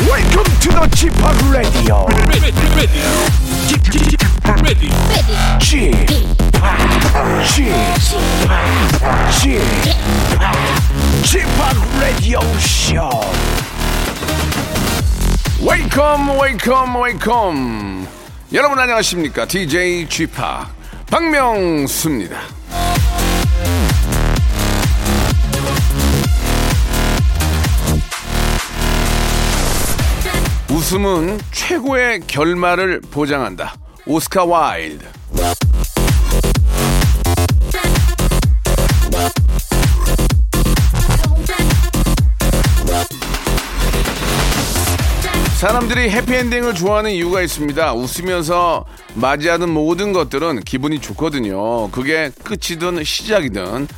Welcome to the G-POP Radio. G-POP Radio Show. Welcome, welcome, welcome. 여러분 안녕하십니까? DJ G-POP 박명수입니다. 웃음은 최고의 결말을 보장한다. 오스카 와일드. 사람들이 해피엔딩을 좋아하는 이유가 있습니다. 웃으면서 맞이하는 모든 것들은 기분이 좋거든요. 그게 끝이든 시작이든.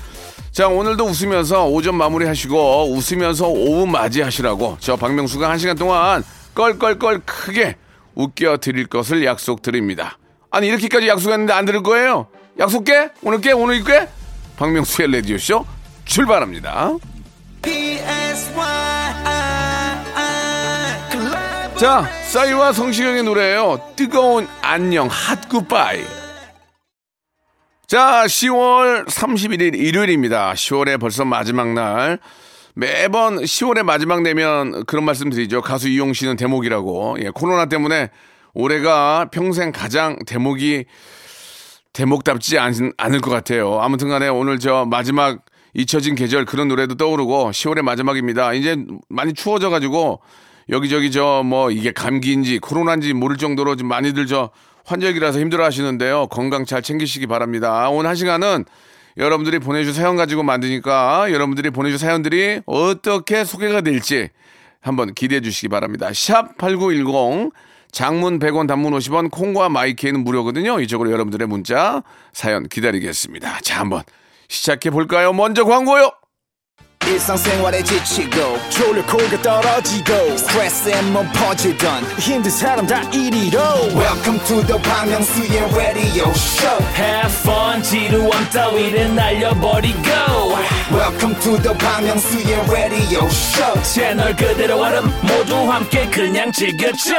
자, 오늘도 웃으면서 오전 마무리하시고 웃으면서 오후 맞이하시라고 저 박명수가 1시간 동안 껄껄껄 크게 웃겨드릴 것을 약속드립니다. 아니, 이렇게까지 약속했는데 안 들을 거예요? 약속 깨? 오늘 깨? 오늘 깨? 박명수의 라디오쇼 출발합니다. 자, 싸이와 성시경의 노래예요. 뜨거운 안녕, 핫 굿바이. 자, 10월 31일 일요일입니다. 10월의 벌써 마지막 날. 매번 10월의 마지막 되면 그런 말씀 드리죠. 가수 이용 씨는 대목이라고. 예, 코로나 때문에 올해가 평생 가장 대목답지 않을 것 같아요. 아무튼 간에 오늘 저 마지막 잊혀진 계절 그런 노래도 떠오르고 10월의 마지막입니다. 이제 많이 추워져가지고 여기저기 저 뭐 이게 감기인지 코로나인지 모를 정도로 좀 많이들 저 환절기라서 힘들어 하시는데요. 건강 잘 챙기시기 바랍니다. 오늘 한 시간은 여러분들이 보내준 사연 가지고 만드니까 여러분들이 보내준 사연들이 어떻게 소개가 될지 한번 기대해 주시기 바랍니다. 샵 8910 장문 100원 단문 50원 콩과 마이키에는 무료거든요. 이쪽으로 여러분들의 문자 사연 기다리겠습니다. 자, 한번 시작해 볼까요? 먼저 광고요. 일상생활에 지치고 졸려 코가 떨어지고 스트레스에 몸 퍼지던 힘든 사람 다 이리로 Welcome to the 박명수의 radio show. Have fun, 지루한 따위를 날려버리고 Welcome to the 박명수의 radio show. 채널 그대로 얼음 모두 함께 그냥 즐겨줘.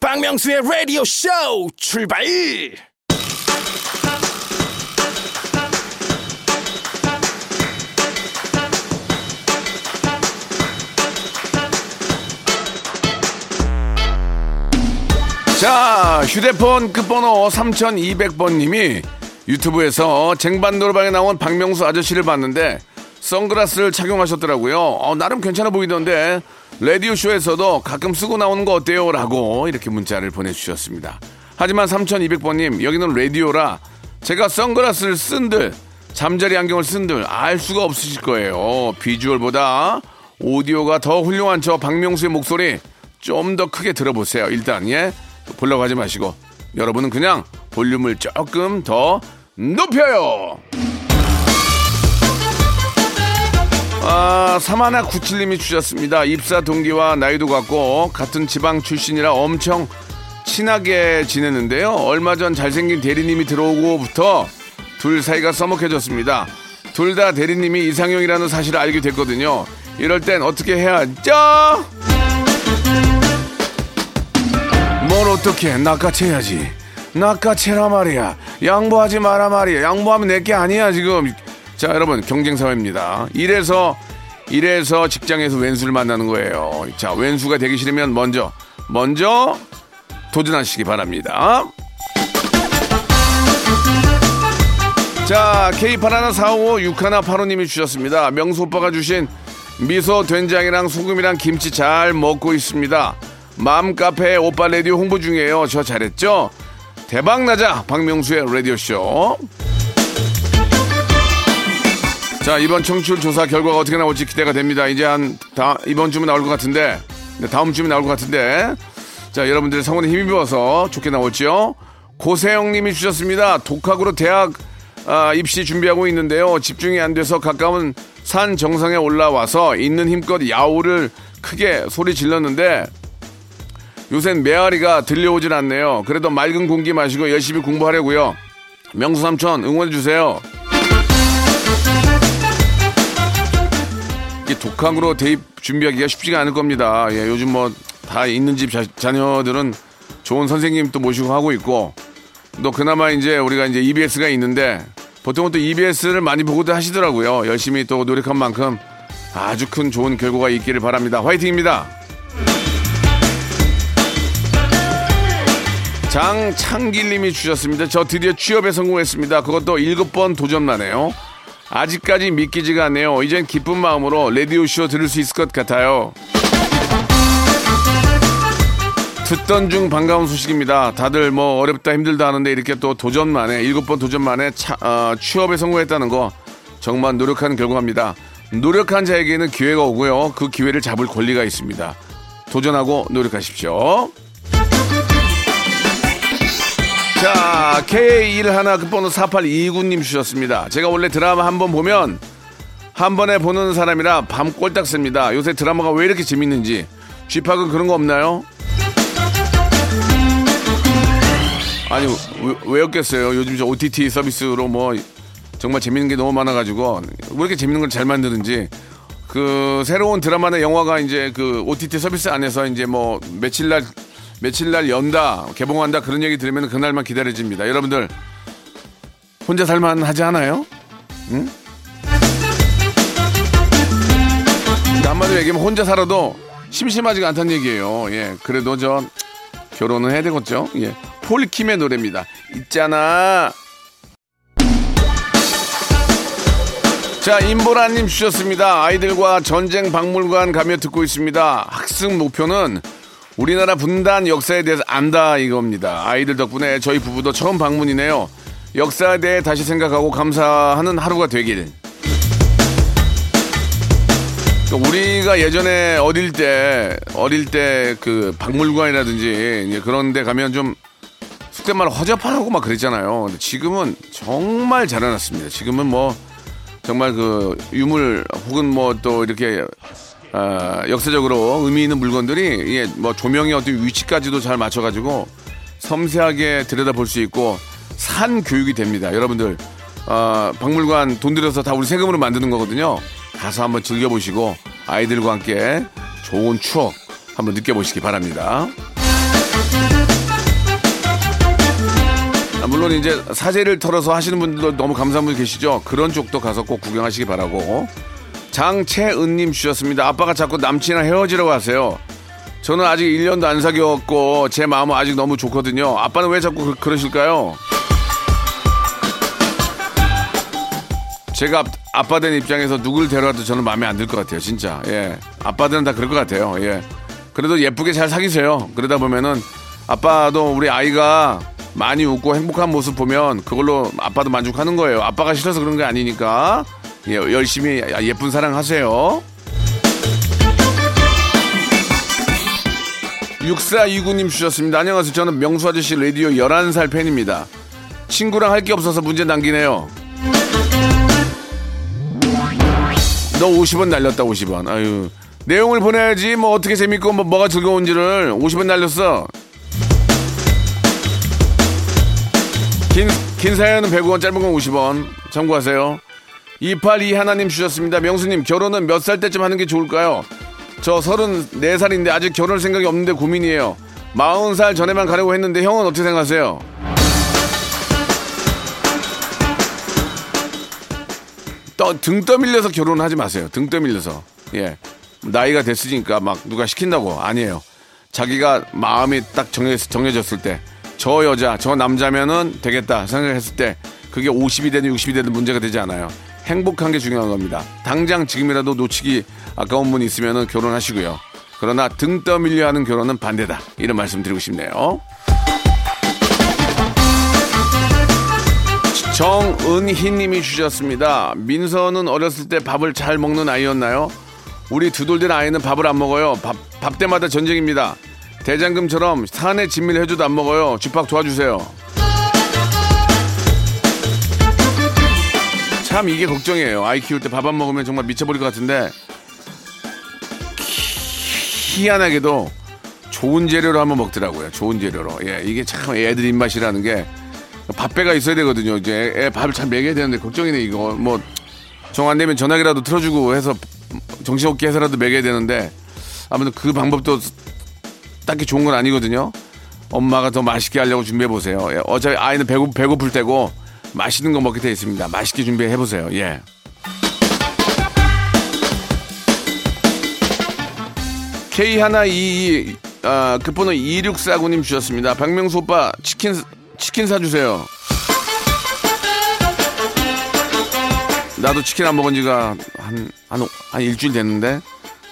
박명수의 radio show 출발. 자, 휴대폰 끝번호 3200번님이 유튜브에서 쟁반 노래방에 나온 박명수 아저씨를 봤는데 선글라스를 착용하셨더라고요. 나름 괜찮아 보이던데 라디오쇼에서도 가끔 쓰고 나오는 거 어때요? 라고 이렇게 문자를 보내주셨습니다. 하지만 3200번님, 여기는 라디오라 제가 선글라스를 쓴 듯 잠자리 안경을 쓴 듯 알 수가 없으실 거예요. 비주얼보다 오디오가 더 훌륭한 저 박명수의 목소리 좀 더 크게 들어보세요. 일단 예, 보려고 하지 마시고 여러분은 그냥 볼륨을 조금 더 높여요. 아, 3197님이 주셨습니다. 입사 동기와 나이도 같고 같은 지방 출신이라 엄청 친하게 지냈는데요. 얼마 전 잘생긴 대리님이 들어오고부터 둘 사이가 서먹해졌습니다. 둘 다 대리님이 이상형이라는 사실을 알게 됐거든요. 이럴 땐 어떻게 해야 하죠? 뭘 어떻게 낚아채야지. 낚아채라 말이야. 양보하지 마라 말이야. 양보하면 내게 아니야 지금. 자, 여러분, 경쟁사회입니다. 이래서 직장에서 왼수를 만나는 거예요. 자, 왼수가 되기 싫으면 먼저 도전하시기 바랍니다. 자, K81456185님이 주셨습니다. 명수 오빠가 주신 미소 된장이랑 소금이랑 김치 잘 먹고 있습니다. 맘카페 오빠 라디오 홍보 중이에요. 저 잘했죠? 대박나자 박명수의 라디오쇼. 자, 이번 청취율 조사 결과가 어떻게 나올지 기대가 됩니다. 이제 이번 주면 나올 것 같은데, 다음 주면 나올 것 같은데, 자, 여러분들의 성원에 힘입어서 좋게 나올지요. 고세영님이 주셨습니다. 독학으로 대학 입시 준비하고 있는데요. 집중이 안 돼서 가까운 산 정상에 올라와서 있는 힘껏 야호를 크게 소리 질렀는데 요샌 메아리가 들려오질 않네요. 그래도 맑은 공기 마시고 열심히 공부하려고요. 명수 삼촌 응원해주세요. 독학으로 대입 준비하기가 쉽지가 않을 겁니다. 예, 요즘 뭐 다 있는 집 자녀들은 좋은 선생님 또 모시고 하고 있고, 또 그나마 이제 우리가 이제 EBS가 있는데 보통은 또 EBS를 많이 보고도 하시더라고요. 열심히 또 노력한 만큼 아주 큰 좋은 결과가 있기를 바랍니다. 화이팅입니다. 장창길님이 주셨습니다. 저 드디어 취업에 성공했습니다. 그것도 7번 도전나네요. 아직까지 믿기지가 않네요. 이젠 기쁜 마음으로 라디오쇼 들을 수 있을 것 같아요. 듣던 중 반가운 소식입니다. 다들 뭐 어렵다 힘들다 하는데 이렇게 또 도전만에 7번 도전만에 취업에 성공했다는 거 정말 노력한 결과입니다. 노력한 자에게는 기회가 오고요. 그 기회를 잡을 권리가 있습니다. 도전하고 노력하십시오. 자, K1 번호 4829님 주셨습니다. 제가 원래 드라마 한번 보면 한 번에 보는 사람이라 밤 꼴딱 씁니다. 요새 드라마가 왜 이렇게 재밌는지. 쥐팍은 그런 거 없나요? 아니, 왜 없겠어요? 요즘 저 OTT 서비스로 뭐 정말 재밌는 게 너무 많아가지고 왜 이렇게 재밌는 걸 잘 만드는지. 그 새로운 드라마나 영화가 이제 그 OTT 서비스 안에서 이제 뭐 며칠날 연다, 개봉한다 그런 얘기 들으면 그날만 기다려집니다. 여러분들 혼자 살만 하지 않아요? 응? 한마디로 얘기하면 혼자 살아도 심심하지가 않다는 얘기예요. 예, 그래도 저 결혼은 해야 되겠죠. 예, 폴킴의 노래입니다. 있잖아. 자, 임보라님 주셨습니다. 아이들과 전쟁 박물관 가며 듣고 있습니다. 학습 목표는 우리나라 분단 역사에 대해서 안다 이겁니다. 아이들 덕분에 저희 부부도 처음 방문이네요. 역사에 대해 다시 생각하고 감사하는 하루가 되길. 우리가 예전에 어릴 때 그 박물관이라든지 그런 데 가면 좀 속된 말로 허접하라고 막 그랬잖아요. 근데 지금은 정말 잘 해놨습니다. 지금은 뭐 정말 그 유물 혹은 뭐 또 이렇게 역사적으로 의미 있는 물건들이, 예, 뭐 조명의 어떤 위치까지도 잘 맞춰가지고 섬세하게 들여다볼 수 있고 산 교육이 됩니다. 여러분들 박물관 돈 들여서 다 우리 세금으로 만드는 거거든요. 가서 한번 즐겨보시고 아이들과 함께 좋은 추억 한번 느껴보시기 바랍니다. 물론 이제 사재를 털어서 하시는 분들도 너무 감사한 분 계시죠. 그런 쪽도 가서 꼭 구경하시기 바라고. 장채은님 주셨습니다. 아빠가 자꾸 남친이랑 헤어지라고 하세요. 저는 아직 1년도 안 사귀었고 제 마음은 아직 너무 좋거든요. 아빠는 왜 자꾸 그러실까요? 제가 아빠 된 입장에서 누굴 데려와도 저는 마음에 안 들 것 같아요. 진짜. 예, 아빠들은 다 그럴 것 같아요. 예, 그래도 예쁘게 잘 사귀세요. 그러다 보면은 아빠도 우리 아이가 많이 웃고 행복한 모습 보면 그걸로 아빠도 만족하는 거예요. 아빠가 싫어서 그런 게 아니니까. 예, 열심히 예쁜 사랑하세요. 6429님 주셨습니다. 안녕하세요. 저는 명수 아저씨 라디오 11살 팬입니다. 친구랑 할 게 없어서 문제 남기네요. 너 50원 날렸다. 50원. 아유, 내용을 보내야지. 뭐 어떻게 재밌고 뭐가 즐거운지를. 50원 날렸어. 긴 사연은 100원, 짧은 건 50원. 참고하세요. 282 하나님 주셨습니다. 명수님, 결혼은 몇 살 때쯤 하는 게 좋을까요? 저 34살인데 아직 결혼할 생각이 없는데 고민이에요. 40살 전에만 가려고 했는데 형은 어떻게 생각하세요? 등 떠밀려서 결혼하지 마세요. 등 떠밀려서. 예, 나이가 됐으니까 막 누가 시킨다고. 아니에요. 자기가 마음이 딱 정해졌을 때, 저 여자, 저 남자면은 되겠다 생각했을 때, 그게 50이 되든 60이 되든 문제가 되지 않아요. 행복한 게 중요한 겁니다. 당장 지금이라도 놓치기 아까운 분이 있으면 결혼하시고요. 그러나 등 떠밀려 하는 결혼은 반대다. 이런 말씀 드리고 싶네요. 정은희 님이 주셨습니다. 민서는 어렸을 때 밥을 잘 먹는 아이였나요? 우리 두 돌 된 아이는 밥을 안 먹어요. 밥 때마다 전쟁입니다. 대장금처럼 산에 진미를 해줘도 안 먹어요. 쥐팍 도와주세요. 참 이게 걱정이에요. 아이 키울 때 밥 안 먹으면 정말 미쳐버릴 것 같은데, 희한하게도 좋은 재료로 한번 먹더라고요. 좋은 재료로. 예, 이게 참 애들 입맛이라는 게 밥배가 있어야 되거든요. 이제 애 밥을 잘 먹여야 되는데 걱정이네 이거. 뭐 정 안 되면 전화기라도 틀어주고 해서 정신없게 해서라도 먹여야 되는데, 아무튼 그 방법도 딱히 좋은 건 아니거든요. 엄마가 더 맛있게 하려고 준비해 보세요. 예, 어차피 아이는 배고플 때고 맛있는 거 먹게 돼 있습니다. 맛있게 준비해 보세요. 예. K1222, 아, 그 번호 2649님 주셨습니다. 박명수 오빠 치킨 사주세요. 나도 치킨 안 먹은 지가 한 일주일 됐는데.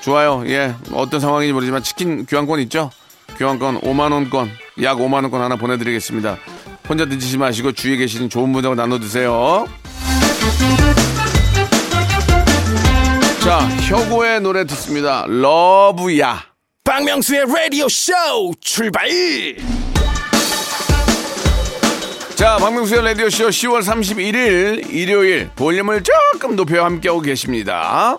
좋아요. 예, 어떤 상황인지 모르지만 치킨 교환권 있죠? 교환권 5만원권, 약 5만원권 하나 보내드리겠습니다. 혼자 드시지 마시고 주위에 계시는 좋은 분하고 나눠드세요. 자, 혁오의 노래 듣습니다. 러브야. 박명수의 라디오 쇼 출발. 자, 박명수의 라디오 쇼 10월 31일 일요일 볼륨을 조금 높여 함께하고 계십니다.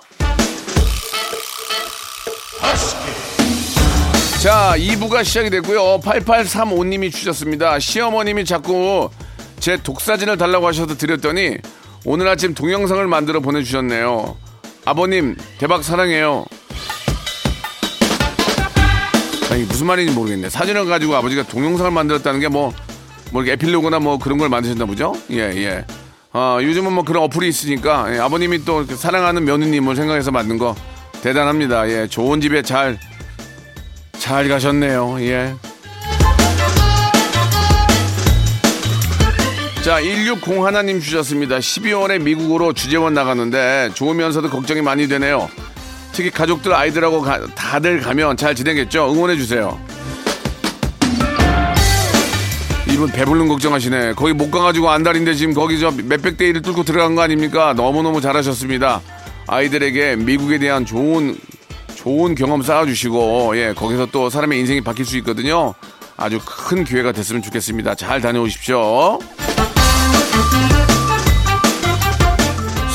자, 2부가 시작이 됐고요. 8835님이 주셨습니다. 시어머님이 자꾸 제 독사진을 달라고 하셔서 드렸더니 오늘 아침 동영상을 만들어 보내주셨네요. 아버님 대박 사랑해요. 아니, 무슨 말인지 모르겠네. 사진을 가지고 아버지가 동영상을 만들었다는 게 뭐 에필로그나 뭐 그런 걸 만드셨나 보죠. 예예. 아, 요즘은 뭐 그런 어플이 있으니까, 예, 아버님이 또 사랑하는 며느님을 생각해서 만든 거 대단합니다. 예, 좋은 집에 잘 가셨네요. 예. 자, 1601님 주셨습니다. 12월에 미국으로 주재원 나가는데 좋으면서도 걱정이 많이 되네요. 특히 가족들, 아이들하고 다들 가면 잘 지내겠죠? 응원해주세요. 이분 배불른 걱정하시네. 거기 못 가가지고 안달인데 지금 거기 저 몇백 대 1을 뚫고 들어간 거 아닙니까? 너무너무 잘하셨습니다. 아이들에게 미국에 대한 좋은 경험 쌓아주시고, 예, 거기서 또 사람의 인생이 바뀔 수 있거든요. 아주 큰 기회가 됐으면 좋겠습니다. 잘 다녀오십시오.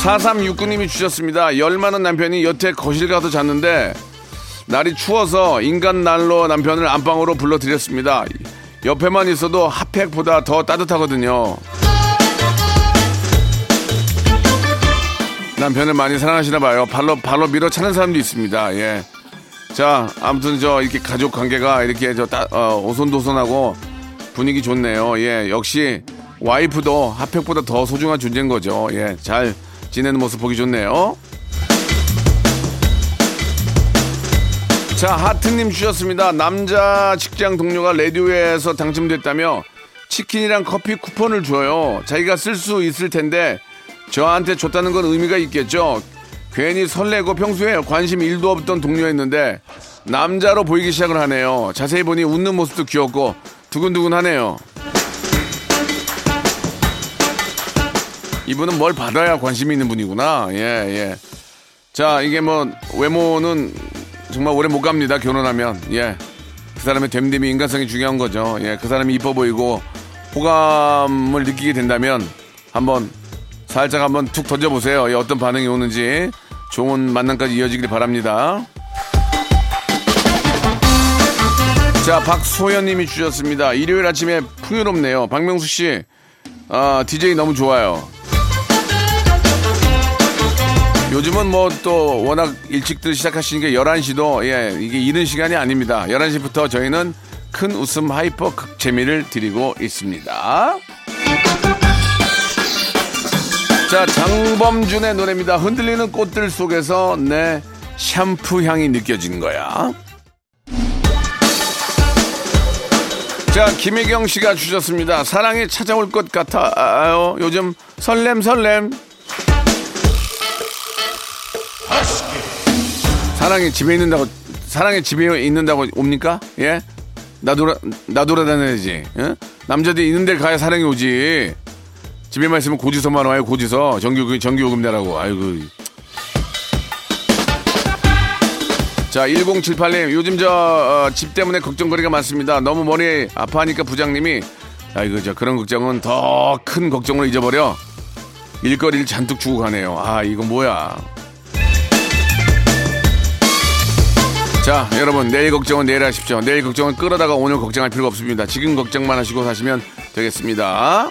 4369님이 주셨습니다. 열 많은 남편이 여태 거실 가서 잤는데 날이 추워서 인간 난로 남편을 안방으로 불러드렸습니다. 옆에만 있어도 핫팩보다 더 따뜻하거든요. 남편을 많이 사랑하시나 봐요. 발로 밀어 차는 사람도 있습니다. 예. 자, 아무튼 저 이렇게 가족 관계가 이렇게 오손도손하고 분위기 좋네요. 예, 역시 와이프도 핫팩보다 더 소중한 존재인 거죠. 예, 잘 지내는 모습 보기 좋네요. 자, 하트님 주셨습니다. 남자 직장 동료가 라디오에서 당첨됐다며 치킨이랑 커피 쿠폰을 줘요. 자기가 쓸 수 있을 텐데 저한테 줬다는 건 의미가 있겠죠. 괜히 설레고 평소에 관심 1도 없던 동료였는데 남자로 보이기 시작을 하네요. 자세히 보니 웃는 모습도 귀엽고 두근두근하네요. 이분은 뭘 받아야 관심이 있는 분이구나. 예, 예. 자, 이게 뭐 외모는 정말 오래 못 갑니다. 결혼하면. 예. 그 사람의 됨됨이, 인간성이 중요한 거죠. 예. 그 사람이 이뻐 보이고 호감을 느끼게 된다면 한번 툭 던져보세요. 예, 어떤 반응이 오는지. 좋은 만남까지 이어지길 바랍니다. 자, 박소연님이 주셨습니다. 일요일 아침에 풍요롭네요. 박명수 씨, 아, DJ 너무 좋아요. 요즘은 뭐 또 워낙 일찍들 시작하시니까 11시도, 예, 이게 이른 시간이 아닙니다. 11시부터 저희는 큰 웃음 하이퍼 극 재미를 드리고 있습니다. 자, 장범준의 노래입니다. 흔들리는 꽃들 속에서 내 샴푸 향이 느껴진 거야. 자, 김혜경 씨가 주셨습니다. 사랑이 찾아올 것 같아요. 요즘 설렘. 사랑이 집에 있는다고 옵니까? 예? 나 돌아다녀야지. 예? 남자들이 있는 데 가야 사랑이 오지. 집에만 있으면 고지서만 와요. 고지서. 정규요금 내라고. 아이고. 자, 1078님. 요즘 집 때문에 걱정거리가 많습니다. 너무 머리 아파하니까 부장님이 아이고 저 그런 걱정은 더 큰 걱정을 잊어버려. 일거리를 잔뜩 주고 가네요. 아, 이거 뭐야. 자, 여러분, 내일 걱정은 내일 하십시오. 내일 걱정은 끌어다가 오늘 걱정할 필요가 없습니다. 지금 걱정만 하시고 사시면 되겠습니다.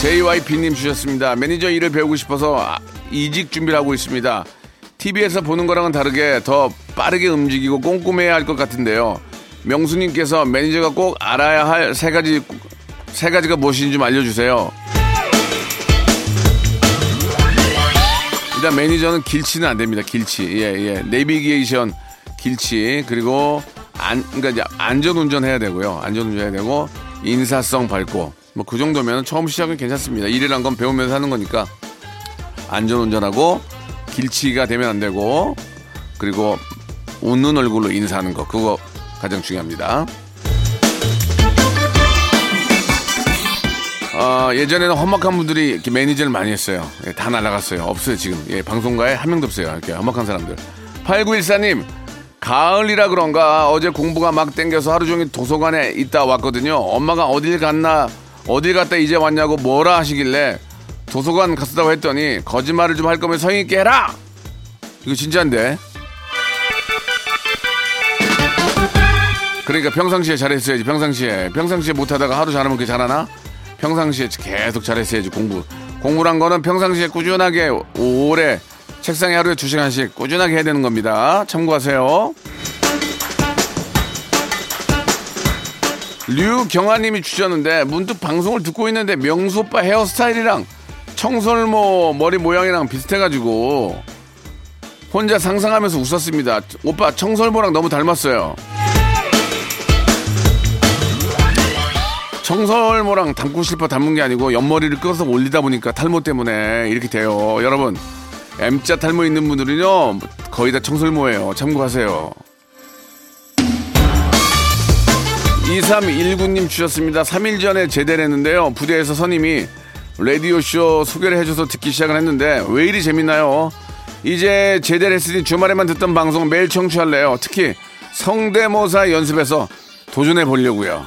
JYP님 주셨습니다. 매니저 일을 배우고 싶어서 이직 준비를 하고 있습니다. TV에서 보는 거랑은 다르게 더 빠르게 움직이고 꼼꼼해야 할 것 같은데요. 명수님께서 매니저가 꼭 알아야 할 세 가지가 무엇인지 좀 알려주세요. 일단 매니저는 길치는 안 됩니다. 길치, 예, 내비게이션, 길치, 그리고 그러니까 안전 운전해야 되고요. 안전 운전해야 되고 인사성 밝고 뭐 그 정도면 처음 시작은 괜찮습니다. 일이란 건 배우면서 하는 거니까 안전 운전하고 길치가 되면 안 되고 그리고 웃는 얼굴로 인사하는 거 그거 가장 중요합니다. 예전에는 험악한 분들이 이렇게 매니저를 많이 했어요. 예, 다 날아갔어요. 없어요 지금. 예, 방송가에 한 명도 없어요. 이렇게 험악한 사람들. 8914님 가을이라 그런가 어제 공부가 막 땡겨서 하루 종일 도서관에 있다 왔거든요. 엄마가 어딜 갔다 이제 왔냐고 뭐라 하시길래 도서관 갔었다고 했더니 거짓말을 좀 할 거면 성의 있게 해라. 이거 진짜인데. 그러니까 평상시에 잘했어야지. 평상시에 못하다가 하루 잘하면 그게 잘하나? 평상시에 계속 잘했어야지. 공부란 거는 평상시에 꾸준하게 오래 책상에 하루에 2시간씩 꾸준하게 해야 되는 겁니다. 참고하세요. 류경아님이 주셨는데 문득 방송을 듣고 있는데 명수 오빠 헤어스타일이랑 청설모 머리 모양이랑 비슷해가지고 혼자 상상하면서 웃었습니다. 오빠 청설모랑 너무 닮았어요. 청설모랑 닮고 싶어 닮은 게 아니고 옆머리를 끌어서 올리다 보니까 탈모 때문에 이렇게 돼요. 여러분 M자 탈모 있는 분들은요 거의 다 청설모예요. 참고하세요. 2319님 주셨습니다. 3일 전에 제대를 했는데요. 부대에서 선임이 라디오쇼 소개를 해줘서 듣기 시작을 했는데 왜 이리 재밌나요? 이제 제대를 했으니 주말에만 듣던 방송 매일 청취할래요. 특히 성대모사 연습해서 도전해 보려고요.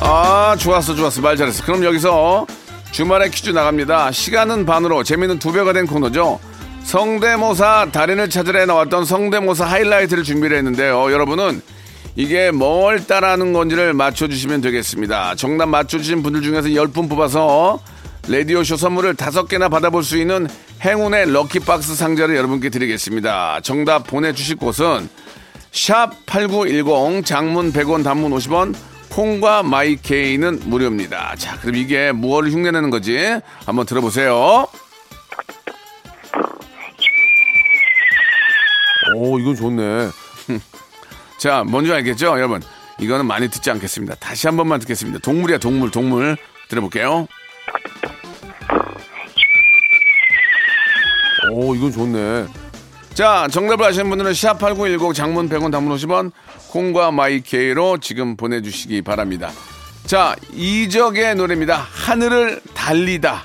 아 좋았어 말 잘했어. 그럼 여기서 주말에 퀴즈 나갑니다. 시간은 반으로 재미는 2배가 된 코너죠. 성대모사 달인을 찾으러 나왔던 성대모사 하이라이트를 준비를 했는데요. 여러분은 이게 뭘 따라하는 건지를 맞춰주시면 되겠습니다. 정답 맞춰주신 분들 중에서 10분 뽑아서 라디오쇼 선물을 5개나 받아볼 수 있는 행운의 럭키박스 상자를 여러분께 드리겠습니다. 정답 보내주실 곳은 샵8910 장문 100원 단문 50원 콩과 마이케이는 무료입니다. 자 그럼 이게 무엇을 흉내내는 건지 한번 들어보세요. 오 이건 좋네. 자 뭔지 알겠죠 여러분. 이거는 많이 듣지 않겠습니다. 다시 한 번만 듣겠습니다. 동물이야 동물 들어볼게요. 오 이건 좋네. 자 정답을 아시는 분들은 샵8910 장문 100원 단문 50원 콩과 마이케이로 지금 보내주시기 바랍니다. 자 이적의 노래입니다. 하늘을 달리다.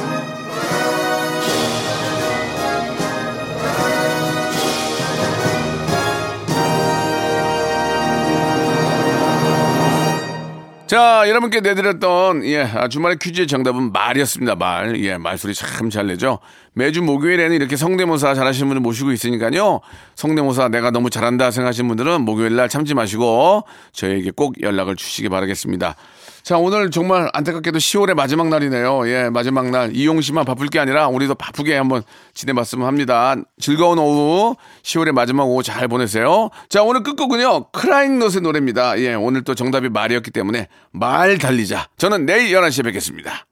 자, 여러분께 내드렸던 주말의 퀴즈의 정답은 말이었습니다. 말. 예, 말소리 참 잘 내죠. 매주 목요일에는 이렇게 성대모사 잘하시는 분을 모시고 있으니까요. 성대모사 내가 너무 잘한다 생각하시는 분들은 목요일날 참지 마시고 저희에게 꼭 연락을 주시기 바라겠습니다. 자, 오늘 정말 안타깝게도 10월의 마지막 날이네요. 예, 마지막 날. 이용 씨만 바쁠 게 아니라 우리도 바쁘게 한번 지내봤으면 합니다. 즐거운 오후, 10월의 마지막 오후 잘 보내세요. 자, 오늘 끝곡은요, 크라잉넛의 노래입니다. 예, 오늘 또 정답이 말이었기 때문에 말 달리자. 저는 내일 11시에 뵙겠습니다.